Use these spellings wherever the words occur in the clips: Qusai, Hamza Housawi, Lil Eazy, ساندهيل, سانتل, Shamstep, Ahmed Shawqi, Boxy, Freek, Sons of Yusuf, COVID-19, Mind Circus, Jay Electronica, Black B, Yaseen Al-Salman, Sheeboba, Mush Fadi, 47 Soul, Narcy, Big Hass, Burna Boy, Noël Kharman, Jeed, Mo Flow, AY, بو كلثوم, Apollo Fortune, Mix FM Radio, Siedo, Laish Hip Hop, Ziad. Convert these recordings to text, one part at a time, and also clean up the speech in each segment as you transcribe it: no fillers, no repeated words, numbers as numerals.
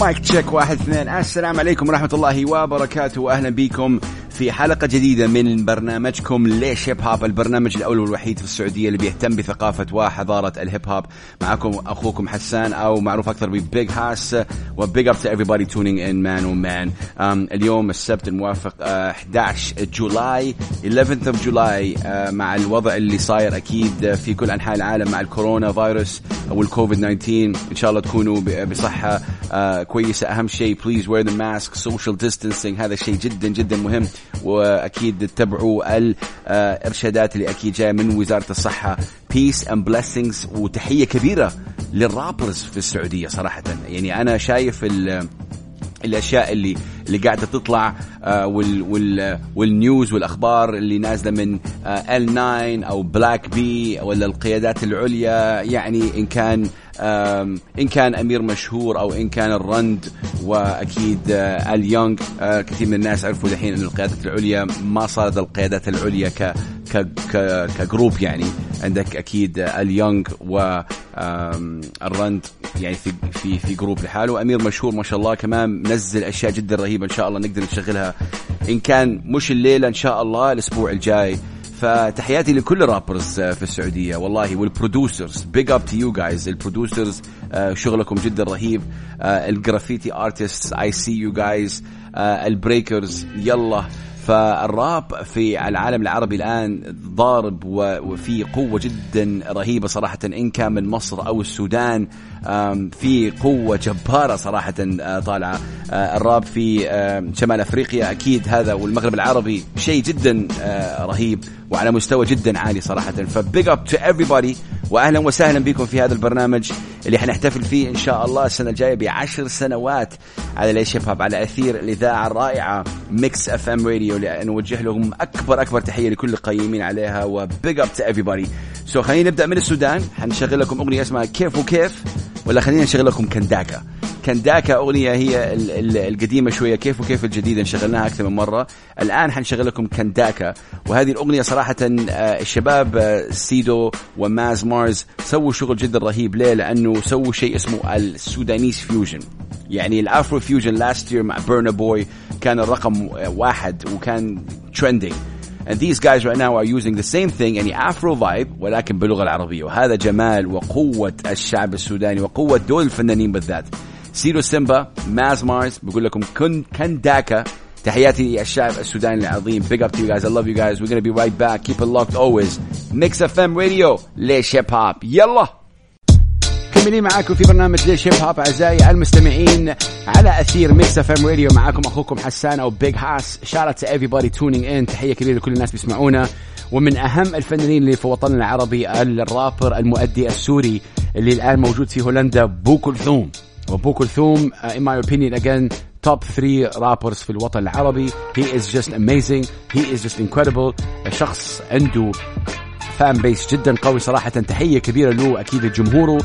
مايك تشيك 1 2. السلام عليكم ورحمة الله وبركاته, وأهلا بكم في حلقة جديدة من برنامجكم ليش هيب هاب, البرنامج الأول والوحيد في السعودية اللي بيهتم بثقافة وحضارة الهيب هاب. معكم أخوكم حسان, أو معروف أكثر ببيج هاس, وبيج أب تو everybody tuning in man oh man. اليوم السبت الموافق 11 جولاي, 11th of July, مع الوضع اللي صاير أكيد في كل أنحاء العالم مع الكورونا فيروس أو الكوفيد 19. إن شاء الله تكونوا بصحة كويسة. أهم شيء please wear the mask, social distancing, هذا شيء جدا جدا مهم, وأكيد تتبعوا الإرشادات اللي أكيد جاية من وزارة الصحة. peace and blessings, وتحية كبيرة للرابرز في السعودية صراحة. يعني أنا شايف الأشياء اللي قاعدة تطلع والنيوز والأخبار اللي نازلة من L9 أو Black B ولا القيادات العليا. يعني إن كان أمير مشهور أو إن كان الرند, وأكيد اليونغ, كثير من الناس عرفوا الحين أن القيادات العليا ما صارت القيادات العليا كجروب. يعني عندك أكيد اليونغ والرند يعني في جروب لحاله. أمير مشهور ما شاء الله كمان منزل أشياء جدا رهيبة, إن شاء الله نقدر نشغلها إن كان مش الليلة إن شاء الله الأسبوع الجاي. فتحياتي لكل الرابرز في السعودية والله, والبرودوسرز. big up to you guys, البرودوسرز شغلكم جدا رهيب. الجرافيتي artists, I see you guys. البريكرز, يلا. فالراب في العالم العربي الآن ضارب وفي قوة جدا رهيبة صراحة, إن كان من مصر أو السودان. في قوة جبارة صراحة طالعة. الراب في شمال أفريقيا أكيد هذا والمغرب العربي شيء جدا رهيب وعلى مستوى جدا عالي صراحة. فبيج أب تو everybody, وأهلا وسهلا بكم في هذا البرنامج اللي حنحتفل فيه إن شاء الله السنة الجاية ب10 سنوات على ليش هيب هاب, على أثير الإذاعة الرائعة ميكس اف ام راديو. نوجه لهم أكبر تحية لكل القيمين عليها, وبيج أب تو everybody. خلينا نبدأ من السودان. حنشغل لكم أغنية اسمها كيف وكيف, ولا خلينا نشغل لكم كنداكا. أغنية هي القديمة شوية, كيف وكيف الجديدة نشغلناها أكثر من مرة. الآن حنشغل لكم كنداكا, وهذه الأغنية صراحة الشباب سيدو وماز مارز سووا شغل جدا رهيب. ليه؟ لأنه سووا شيء اسمه السودانيس فيوجن. يعني الأفرو فيوجن لاست يير مع بيرنا بوي كان الرقم 1 وكان trending, and these guys right now are using the same thing, يعني Afro vibe ولكن باللغة العربية. وهذا جمال وقوة الشعب السوداني وقوة دول الفنانين بالذات. سيرو سيمبا, ماز مارز, بقول لكم كنداكا. تحياتي الشعب السوداني العظيم. Big up to you guys, I love you guys. We're gonna be right back. Keep it locked always. Mix FM Radio, ليش هيب هاب. يلا كملين معاكم في برنامج ليش هيب هاب أعزائي المستمعين على أثير ميكس اف ام راديو. معاكم أخوكم حسان أو بيج هاس. shout out to everybody tuning in. تحية كبيرة لكل الناس بيسمعونا. ومن أهم الفنانين اللي في وطننا العربي الرابر المؤدي السوري اللي الآن موجود في هولندا, بو كلثوم. وبو كلثوم in my opinion again top 3 rappers في الوطن العربي. he is just amazing, he is just incredible. شخص عنده فان بيس جدا قوي صراحة. تحية كبيرة له أكيد الجمهوره.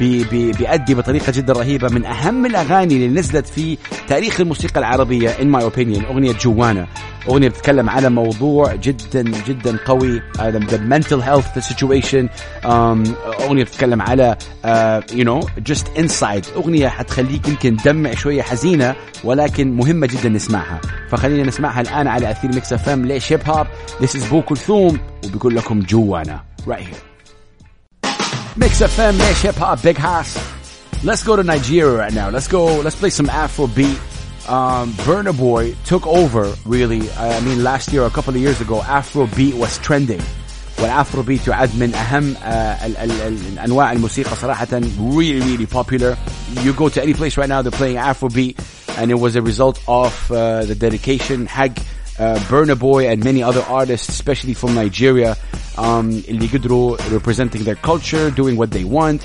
بيأدي بطريقة جدا رهيبة. من أهم الأغاني اللي نزلت في تاريخ الموسيقى العربية in my opinion أغنية جوانا. أغنية بتتكلم على موضوع جدا جدا قوي, the mental health the situation. أغنية بتتكلم على you know just inside. أغنية حتخليك يمكن دمع شوية حزينة ولكن مهمة جدا نسمعها. فخلينا نسمعها الآن على أثير ميكس اف ام ليش هيب هاب. This is بو كلثوم وبيقول لكم جوانا right here. Mix FM, Laish Hip Hop, Big Hass. Let's go to Nigeria right now. Let's play some Afrobeat. Burna Boy took over, really. I mean, last year, a couple of years ago, Afrobeat was trending. والAfrobeat تعد من أهم أنواع الموسيقى صراحة. Really, really popular. You go to any place right now, they're playing Afrobeat. And it was a result of the dedication, Hag, Burna Boy and many other artists, especially from Nigeria, اللي قدروا representing their culture, doing what they want,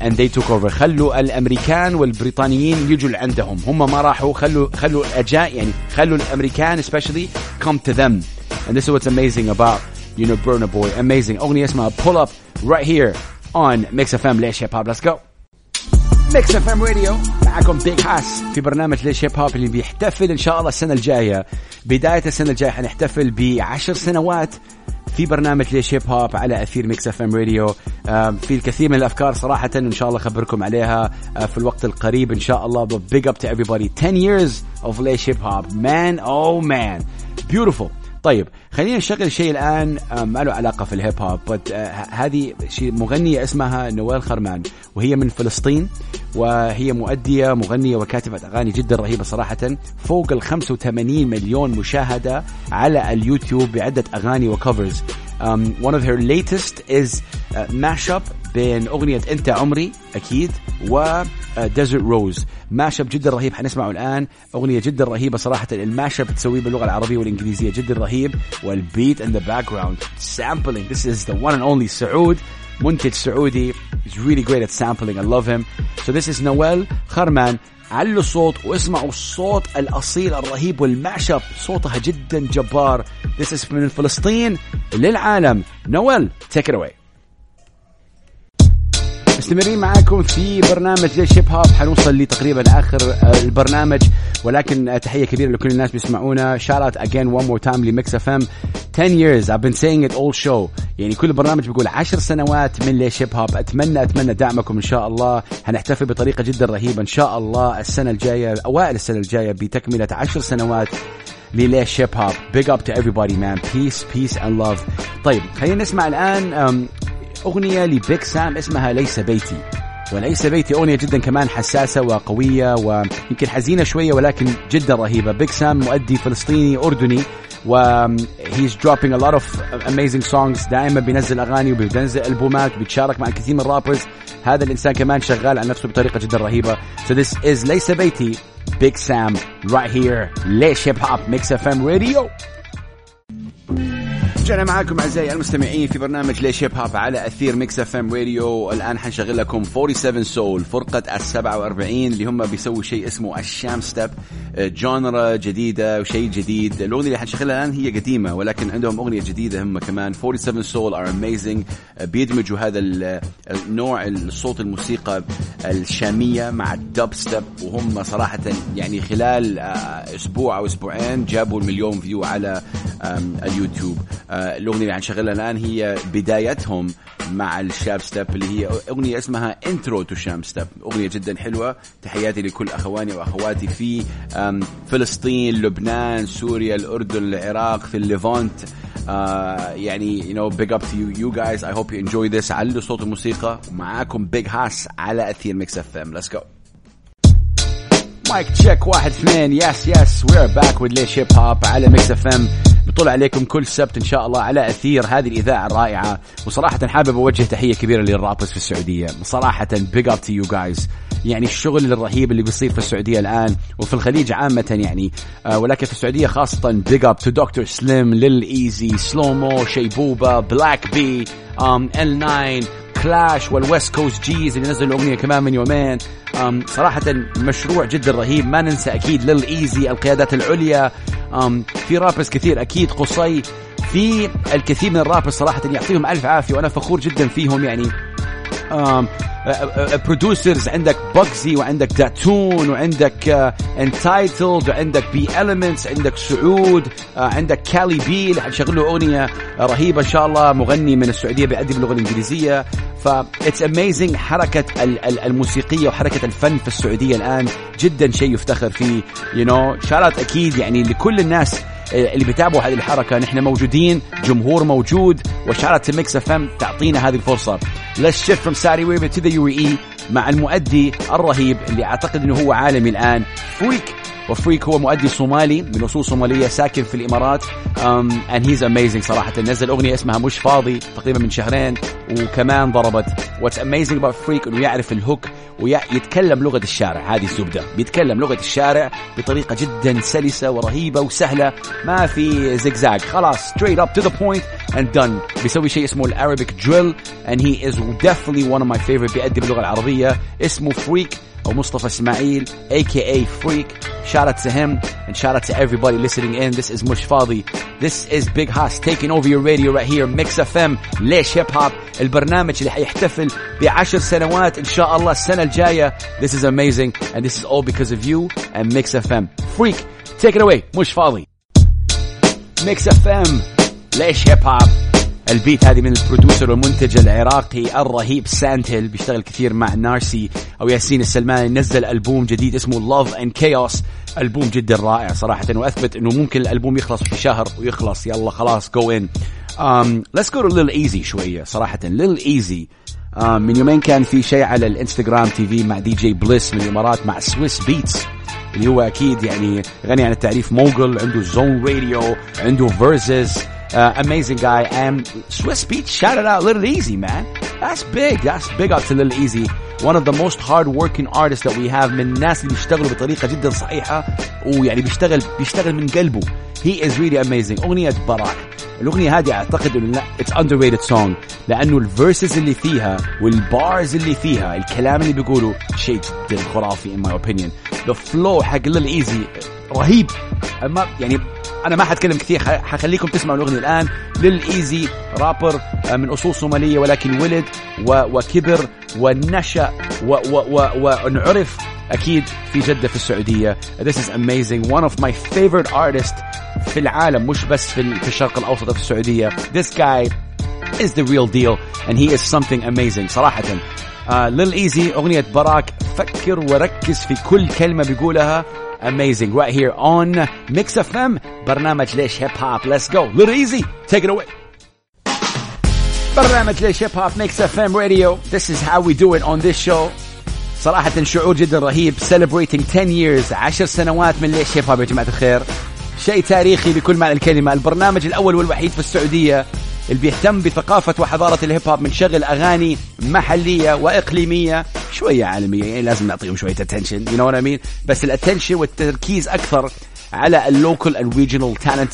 and they took over. خلوا الأمريكان والبريطانيين يجوا لعندهم. هم ما راحوا, خلوا الأجاء, يعني خلوا الأمريكان especially come to them. And this is what's amazing about, you know, Burna Boy. Amazing. أغنية اسمها Pull Up right here on Mix FM Laish Hip Hop. Let's go. ميكس اف ام راديو معكم بيك هاس في برنامج ليش هيب هاب اللي بيحتفل ان شاء الله السنه الجايه. بدايه السنه الجايه حنحتفل ب10 سنوات في برنامج ليش هيب هوب على أثير ميكس اف ام راديو. في الكثير من الأفكار صراحة إن شاء الله خبركم عليها في الوقت القريب إن شاء الله. But big up to everybody, 10 years of ليش هيب هوب, man oh man, beautiful. طيب خلينا نشغل شيء الآن ما له علاقة في الهيب هوب, but هذه شيء مغنية اسمها نويل خرمان وهي من فلسطين, وهي مؤدية مغنية وكاتبة أغاني جدا رهيبة صراحة, فوق ال 85 مليون مشاهدة على اليوتيوب بعدة أغاني وكفرز. One of her latest is mashup بين أغنية أنت عمري أكيد و Desert Rose, mashup جدا رهيب حنسمعه الآن, أغنية جدا رهيبة صراحة. الماشب تسويه باللغة العربية والإنجليزية جدا رهيب, والبيت in the background sampling, this is the one and only Saoud, منتج سعودي, is really great at sampling, I love him. So this is Noël Kharman. علوا الصوت واسمعوا الصوت الأصيل الرهيب والماشب, صوتها جدا جبار. This is من فلسطين للعالم, نويل take it away. مستمرين معاكم في برنامج ليش هيب هوب, حنوصل لتقريبا آخر البرنامج, ولكن تحية كبيرة لكل الناس بيسمعونا. Shout out again one more time لميكس اف ام. 10 years I've been saying it all show, يعني كل برنامج بيقول 10 سنوات من ليش هيب هوب. أتمنى دعمكم إن شاء الله, هنحتفل بطريقة جدا رهيبة إن شاء الله السنة الجاية, أوائل السنة الجاية, بتكملة 10 سنوات لليش هيب هوب. Big up to everybody man, peace and love. طيب خلينا نسمع الآن أغنية لبيك سام اسمها ليس بيتي. وليس بيتي أغنية جدا كمان حساسة وقوية ويمكن حزينة شوية ولكن جدا رهيبة. بيك سام مؤدي فلسطيني أردني, و he's dropping a lot of amazing songs, دائما بينزل أغاني وبينزل ألبومات, بيتشارك مع كثير من الرابرز. هذا الإنسان كمان شغال على نفسه بطريقة جدا رهيبة. So this is ليس بيتي, Big Sam right here, ليش هيب هوب Mix FM Radio. رجعنا معاكم أعزائي المستمعين في برنامج ليش هيب هوب على أثير ميكس اف ام راديو. الآن حنشغل لكم 47 سول, فرقة 47 اللي هم بيسووا شيء اسمه الشامستب, جانرا جديدة وشيء جديد. الأغنية اللي حنشغلها الآن هي قديمة ولكن عندهم أغنية جديدة هم كمان. 47 سول are amazing, بيدمجوا هذا النوع الصوت الموسيقى الشامية مع الدب ستب, وهم صراحة يعني خلال أسبوع أو أسبوعين جابوا المليون فيو على اليوتيوب. الأغنية اللي هنشغلها الآن هي بدايتهم مع الشاب ستيب اللي هي أغنية اسمها انترو تو شام ستيب, أغنية جدا حلوة. تحياتي لكل أخواني وأخواتي في فلسطين, لبنان, سوريا, الأردن, العراق, في الليفانت. يعني big up to you guys, I hope you enjoy this. علوا صوت الموسيقى, ومعاكم بيج هاس على أثير ميكس اف ام. Let's go. مايك تشيك 1 2. Yes we're back with ليش هيب هوب على ميكس اف ام. بطلع عليكم كل سبت إن شاء الله على أثير هذه الإذاعة الرائعة. وصراحة حابب أوجه تحية كبيرة للرابرز في السعودية صراحة, big up to you guys. يعني الشغل الرهيب اللي بيصير في السعودية الآن وفي الخليج عامة يعني, ولكن في السعودية خاصة big up to Doctor Salim, Lil Eazy, Slow Mo, Sheeboba, Black B, L9, Clash والويست كوست جيز اللي نزلوا أغنية كمان من يومين. صراحة مشروع جدا رهيب. ما ننسى أكيد ليل إيزي, القيادات العليا, في رابرز كثير أكيد, قصي, في الكثير من الرابرز صراحة يعطيهم ألف عافية وأنا فخور جدا فيهم. يعني برودوسرز عندك بوكسي وعندك داتون وعندك انتايتلد وعندك بي إليمنتس, عندك سعود, عندك كالي بي اللي حنشغله أغنية رهيبة إن شاء الله, مغني من السعودية بيأدي باللغة الإنجليزية. فإتس أميزنج حركة الموسيقية وحركة الفن في السعودية الآن, جدا شيء يفتخر فيه. شارات أكيد يعني لكل الناس اللي بيتابعوا هذه الحركة, نحن موجودين, جمهور موجود, وشارات ميكس اف ام تعطينا هذه الفرصة. Let's shift from Saudi Arabia to the UAE مع المؤدي الرهيب اللي أعتقد أنه هو عالمي الآن, فريك. وفريك هو مؤدي صومالي من أصول صومالية ساكن في الإمارات, and he's amazing صراحة. نزل أغنية اسمها مش فاضي تقريبا من شهرين وكمان ضربت. What's amazing about Freek أنه يعرف الهوك ويتكلم لغة الشارع, هذه الزبدة, بيتكلم لغة الشارع بطريقة جدا سلسة ورهيبة وسهلة, ما في زجزاج, خلاص straight up to the point and done. بيسوي شيء اسمه الأرابيك دريل, and he is definitely one of my favorite, بيأدي باللغة العربية. اسمه فريك أو مصطفى إسماعيل aka Freek. Shout out to him and shout out to everybody listening in. This is Mush Fadi. This is Big Hass taking over your radio right here, Mix FM. ليش هيب هوب, البرنامج اللي حيحتفل ب10 سنوات إن شاء الله السنة الجاية. This is amazing and this is all because of you and Mix FM. Freek, take it away. Mush Fadi, Mix FM, ليش هيب هوب. البيت هذه من البرودوسر والمنتج العراقي الرهيب سانتل، بيشتغل كثير مع نارسي أو ياسين السلمان. نزل ألبوم جديد اسمه Love and Chaos، ألبوم جدا رائع صراحة، وأثبت أنه ممكن الألبوم يخلص في شهر ويخلص. يلا خلاص go in. Let's go to Lil Eazy شوية صراحة. Lil Eazy من يومين كان في شيء على الانستغرام تي في مع دي جي بليس من الإمارات مع سويس بيتس، اللي هو أكيد يعني غني عن التعريف، موغل، عنده زون راديو، عنده فيرسز، amazing guy. And Swiss Beats shouted out Lil Eazy, man. That's big. That's big up to Lil Eazy, one of the most hard-working artists that we have. من الناس اللي بيشتغلوا بطريقة جدا صحيحة، ويعني بيشتغل من قلبه. He is really amazing. أغنية براك، الأغنية هذه أعتقد إنه it's underrated song، لأنه الفيرسز اللي فيها والبارز اللي فيها، الكلام اللي بيقوله شيء جدا خرافي in my opinion. The flow حق Lil Eazy رهيب. أما يعني أنا ما حتكلم كثير، حخليكم تسمعوا الأغنية الآن. Lil Eazy رابر من أصول صومالية، ولكن ولد وكبر ونشأ ونعرف أكيد في جدة في السعودية. This is amazing, one of my favorite artists في العالم، مش بس في الشرق الأوسط، في السعودية. This guy is the real deal and he is something amazing صراحة. Lil Eazy أغنية براك، فكر وركز في كل كلمة بيقولها. Amazing, right here on Mix FM, برنامج ليش هيب هوب. Let's go, Lil Eazy, take it away. برنامج ليش هيب هوب Mix FM Radio. This is how we do it on this show. صراحة شعور جدا رهيب, celebrating 10 years, 10 سنوات من ليش هيب هوب يا جماعة الخير. شيء تاريخي بكل معنى الكلمة. البرنامج الأول والوحيد في السعودية اللي بيهتم بثقافة وحضارة الهيب هوب، من شغل أغاني محلية وإقليمية شوية عالمية. يعني لازم نعطيهم شوية attention, you know what I mean. بس attention والتركيز أكثر على local and regional talent.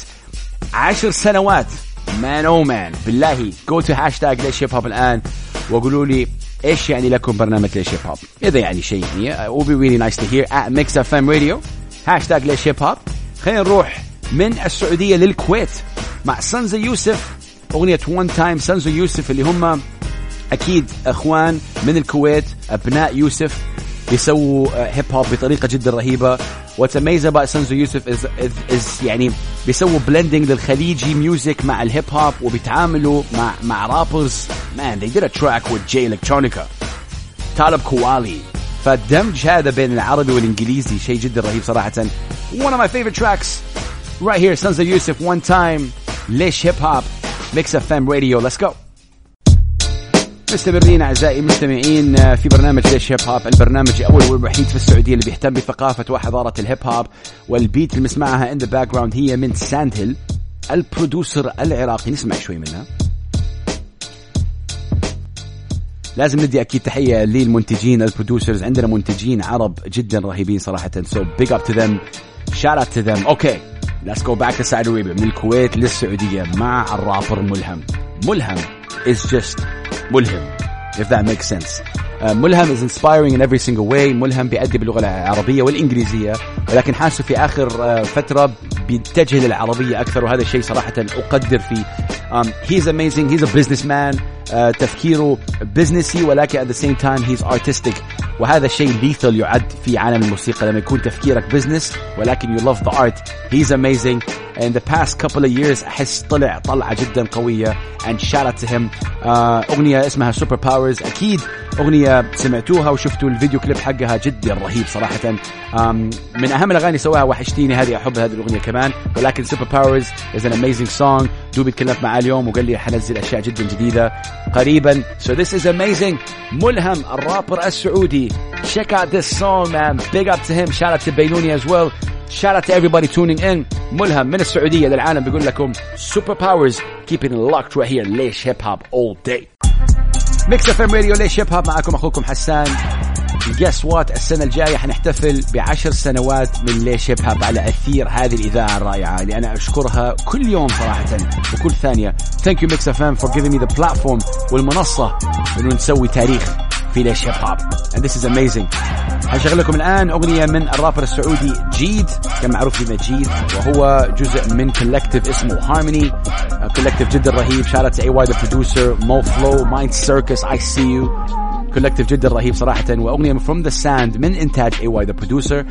10 سنوات man oh man. بالله go to hashtag ليش هيب هوب الآن وقولوا لي إيش يعني لكم برنامج ليش هيب هوب. إذا يعني شيء يعني it would be really nice to hear. at Mix FM Radio hashtag ليش هيب هوب. خلينا نروح من السعودية للكويت مع Sons of Yusuf. أغنية One Time. Sons of Yusuf اللي هم أكيد أخوان من الكويت، أبناء يوسف، بيسووا هيب هوب بطريقة جدا رهيبة. What's amazing about Sons of Yusuf is يعني بيسووا blending للخليجي ميوزك مع الهيب هوب، وبيتعاملوا مع رابرز. Man, they did a track with Jay Electronica, طالب كوالي. فالدمج هذا بين العربي والإنجليزي شيء جدا رهيب صراحة. One of my favorite tracks right here, Sons of Yusuf, One Time. ليش هيب هوب Mix FM Radio. Let's go. مستمرين أعزائي المستمعين في برنامج ليش هيب هوب، البرنامج الأول والوحيد في السعودية اللي بيهتم بثقافة وحضارة الهيب هوب. والبيت اللي نسمعها in the background هي من ساندهيل، البرودوسر العراقي. نسمع شوي منها. لازم ندي أكيد تحية للمنتجين البرودوسرز، عندنا منتجين عرب جدا رهيبين صراحة. So big up to them, shout out to them. Okay, let's go back to Saudi Arabia. من الكويت للسعودية مع الرابر ملهم. ملهم is just ملهم, if that makes sense. ملهم is inspiring in every single way. ملهم بيأدي باللغة العربية والإنجليزية، ولكن حاسه في آخر فترة بيتجه للعربية أكثر، وهذا الشيء صراحة أقدر فيه. He's amazing, he's a businessman. تفكيره بزنسي ولكن at the same time he's artistic، وهذا الشيء lethal يعد في عالم الموسيقى لما يكون تفكيرك بزنس ولكن you love the art. He's amazing. In the past couple of years أحس طلعة جدا قوية and shout out to him. أغنية اسمها Super Powers، أكيد أغنية سمعتوها وشفتوا الفيديو كليب حقها جدا رهيب صراحة. من أهم الأغاني سواها وحشتيني، هذه أحبها هذه الأغنية كمان. ولكن Super Powers is an amazing song. دوبي تكلمت معاه اليوم وقال لي حنزل أشياء جدا جديدة قريبا. So this is amazing. ملهم الرابر السعودي. Check out this song man. Big up to him. Shout out to Bainuni as well. Shout out to everybody tuning in. ملهم من السعودية للعالم بيقول لكم Super Powers. Keeping it locked right here. ليش هيب هوب all day. Mix FM Radio ليش هيب هوب. معكم أخوكم حسان. Guess what, السنة الجاية حنحتفل ب10 سنوات من ليش هيب هوب على أثير هذه الإذاعة الرائعة اللي أنا أشكرها كل يوم صراحة وكل ثانية. Thank you Mix FM for giving me the platform والمنصة إنه نسوي تاريخ في ليش هيب هوب. And this is amazing. هشغل لكم الآن أغنية من الرابر السعودي جيد، كان معروف بمجيد، وهو جزء من كولكتيف اسمه هارموني. كولكتيف جدا رهيب. شارة AY the producer, Mo Flow, Mind Circus, I See You. كولكتيف جدا رهيب صراحة. وأغنية From the Sand من إنتاج AY the producer.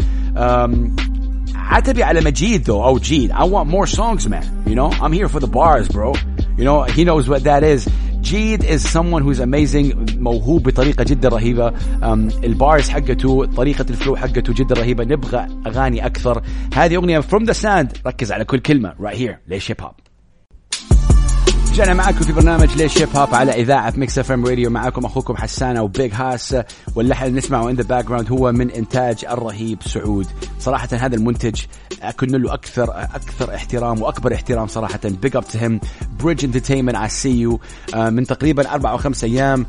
عتبي على مجيد though, أو جيد. I want more songs man, you know I'm here for the bars bro. You know, he knows what that is. Jeed is someone who's amazing, موهوب بطريقة جدا رهيبة. البارز حقته, طريقة الفلو حقته جدا رهيبة. نبغى أغاني أكثر. هذه أغنية From the Sand, ركز على كل كلمة. Right here, ليش هيب هوب. جانا معاكم في برنامج ليش هيب هوب على إذاعة ميكس اف ام راديو. معاكم أخوكم حسانة وبيج هاس, واللحن نسمعه in the background هو من إنتاج الرهيب سعود. صراحة هذا المنتج كنا له أكثر احترام وأكبر احترام صراحة. big up to him. Bridge Entertainment, I see you. من تقريبا 4 أو 5 أيام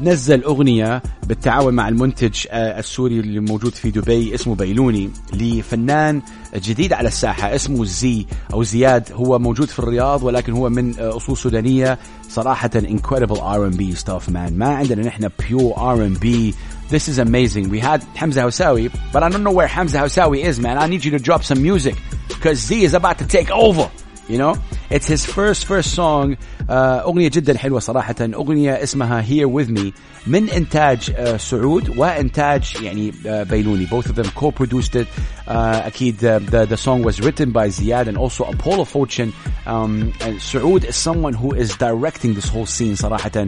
نزل أغنية بالتعاون مع المنتج السوري اللي موجود في دبي اسمه بيلوني, لفنان جديد على الساحة اسمه زي أو زياد. هو موجود في الرياض ولكن هو من أصول سودانية. صراحة incredible R&B stuff man. ما عندنا نحن pure R&B. This is amazing. We had Hamza Housawi, but I don't know where Hamza Housawi is, man. I need you to drop some music because Z is about to take over. You know, it's his first song. أغنية جدا حلوة صراحة. أغنية اسمها Here With Me من إنتاج سعود وإنتاج يعني بيلوني. Both of them co-produced it. أكيد the song was written by Ziad and also Apollo Fortune. Saoud is someone who is directing this whole scene صراحة.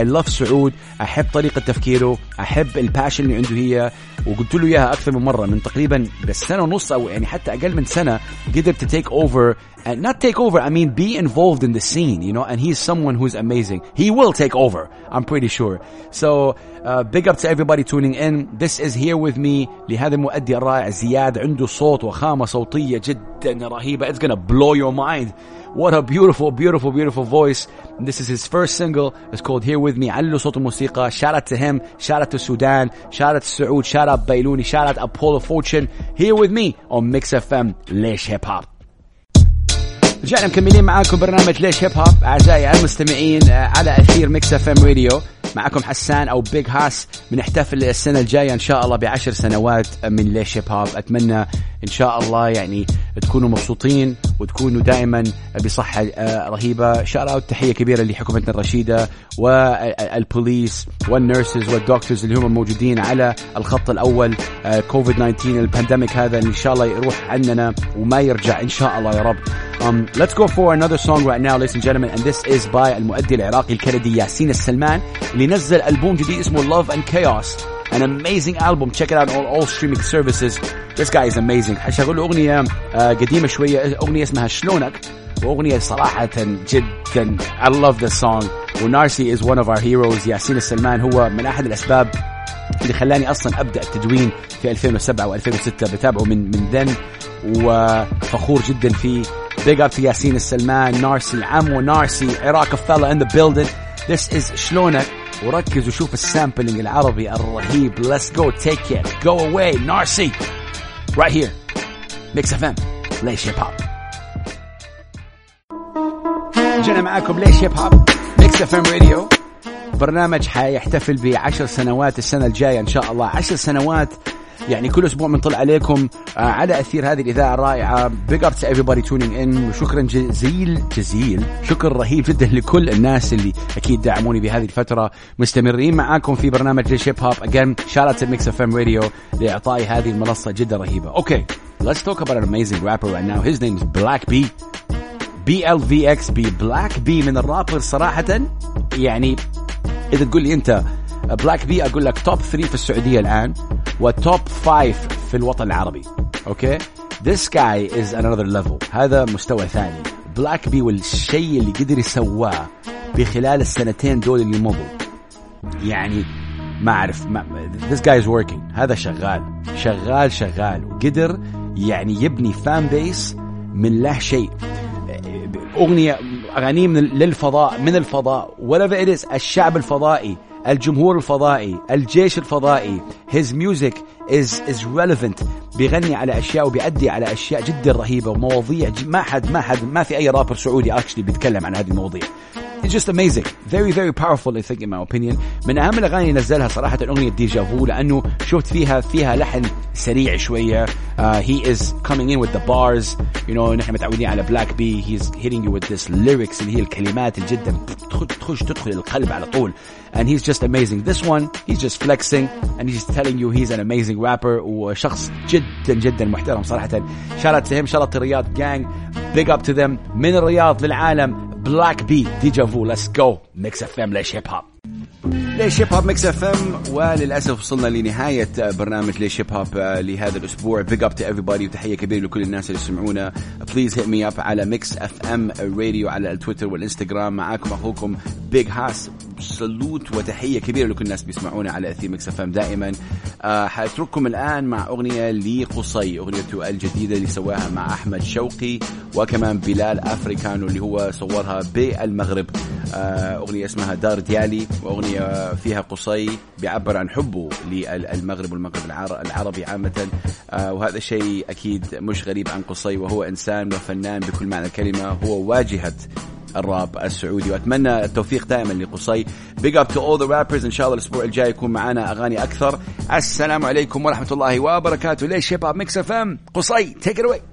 I love Saoud. أحب طريقة تفكيره, أحب الباشن اللي عنده هي, وقلت له إياها أكثر من مرة. من تقريبا بالسنة ونص أو يعني حتى أقل من سنة قدر to take over. And not take over, I mean be involved in the scene, you know, and he's someone who's amazing. He will take over, I'm pretty sure. So, big up to everybody tuning in. This is Here With Me, لهذا المؤدي الرائع زياد. عنده صوت وخامة صوتية جدا رهيبة. It's gonna blow your mind. What a beautiful, beautiful, beautiful voice. This is his first single. It's called Here With Me. علو صوت الموسيقى. Shout out to him. Shout out to Sudan. Shout out to Saoud. Shout out Bailuni. Shout out Apollo Fortune. Here With Me on Mix FM, ليش هيب هوب. رجعنا مكملين معاكم برنامج ليش هيب هوب أعزائي المستمعين على أثير ميكس اف ام راديو. معاكم حسان أو بيج هاس. بنحتفل السنة الجاية إن شاء الله 10 سنوات من ليش هيب هوب. أتمنى إن شاء الله يعني تكونوا مبسوطين وتكونوا دائما بصحة رهيبة. شارع وتحية كبيرة لحكومتنا الرشيدة والبوليس والنيرسز والدكتورز اللي هم موجودين على الخط الأول. كوفيد 19 البانديميك هذا إن شاء الله يروح عننا وما يرجع إن شاء الله يا رب. Let's go for another song right now, ladies and gentlemen, and this is by المؤدي العراقي الكندي ياسين السلمان, اللي نزل ألبوم جديد اسمه Love and Chaos. An amazing album. Check it out on all streaming services. This guy is amazing. حشغل أغنية قديمة شوية, أغنية اسمها شلونك, وأغنية صراحة جدا I love this song. ونارسي is one of our heroes. ياسين السلمان هو من أحد الأسباب اللي خلاني أصلا أبدأ التدوين في 2007 و2006. بتابعه من then, وفخور جدا فيه. Big up to ياسين السلمان, Narcy, عمو Narcy, Iraq fella in the building. This is شلونك. وركز وشوف السامبلينج العربي الرهيب. Let's go, take it, go away, Narcy. Right here, Mix FM, ليش هيب هوب. جينا معاكم ليش هيب هوب, Mix FM Radio. برنامج حيحتفل ب10 سنوات السنة الجاية إن شاء الله. 10 سنوات يعني كل أسبوع بنطلع عليكم على أثير هذه الإذاعة الرائعة. Big up to everybody tuning in. وشكرا جزيل شكر رهيب جدا لكل الناس اللي أكيد دعموني بهذه الفترة. مستمرين معاكم في برنامج ليش هيب هوب. Again, shout out to Mix FM Radio لإعطائي هذه المنصة جدا رهيبة. Okay, let's talk about an amazing rapper right now. His name is Black B. BLVXB. Black B من الرابر صراحة, يعني إذا تقول لي أنت Black B أقول لك top 3 في السعودية الآن وtop 5 في الوطن العربي. Okay, this guy is another level. هذا مستوى ثاني. Black B والشيء اللي قدر يسواه بخلال السنتين دول اللي مضوا, يعني ما أعرف. This guy is working. هذا شغال وقدر يعني يبني fan base من لا شيء. أغاني من الفضاء whatever it is. الشعب الفضائي, الجمهور الفضائي, الجيش الفضائي. His music is relevant. بيغني على أشياء وبيأدي على أشياء جدا رهيبة ومواضيع ما حد ما في أي رابر سعودي actually بيتكلم عن هذه المواضيع. It's just amazing. Very very powerful I think in my opinion. من أهم الأغاني نزلها صراحة أغنية ديجافو, لأنه شفت فيها لحن سريع شوية. He is coming in with the bars, you know. نحن متعودين على Black B. He's hitting you with this lyrics اللي هي الكلمات الجدا تدخل القلب على طول. And he's just amazing. This one, he's just flexing and he's telling you he's an amazing rapper. وشخص جدا محترم صراحة. Shout out to him. Shout out to Riyadh gang. Big up to them. من الرياض للعالم. Black B Deja Vu. Let's go. Mix FM Laish Hip Hop. ليش هيب هاب ميكس اف ام. وللاسف وصلنا لنهايه برنامج ليش هيب هاب لهذا الاسبوع. بيج اب تو ايفريبادي وتحيه كبيره لكل الناس اللي يسمعونا. بليز هيت مي اب على ميكس اف ام راديو على التويتر والانستغرام. معاكم اخوكم بيج هاس. سلوت وتحيه كبيره لكل الناس بيسمعونا على اثير ميكس اف ام دائما. حاترككم الان مع اغنيه لقصي، اغنيته الجديده اللي سواها مع احمد شوقي وكمان بلال افريكانو اللي هو صورها بالمغرب. اغنيه اسمها دار ديالي، واغنيه فيها قصي بيعبر عن حبه للمغرب والمغرب العربي عامه. وهذا الشيء اكيد مش غريب عن قصي، وهو انسان وفنان بكل معنى الكلمه، هو واجهه الراب السعودي. واتمنى التوفيق دائما لقصي. big up to all the rappers. ان شاء الله الاسبوع الجاي يكون معنا اغاني اكثر. السلام عليكم ورحمه الله وبركاته. ليش هيب هاب ميكس اف ام. قصي take it away.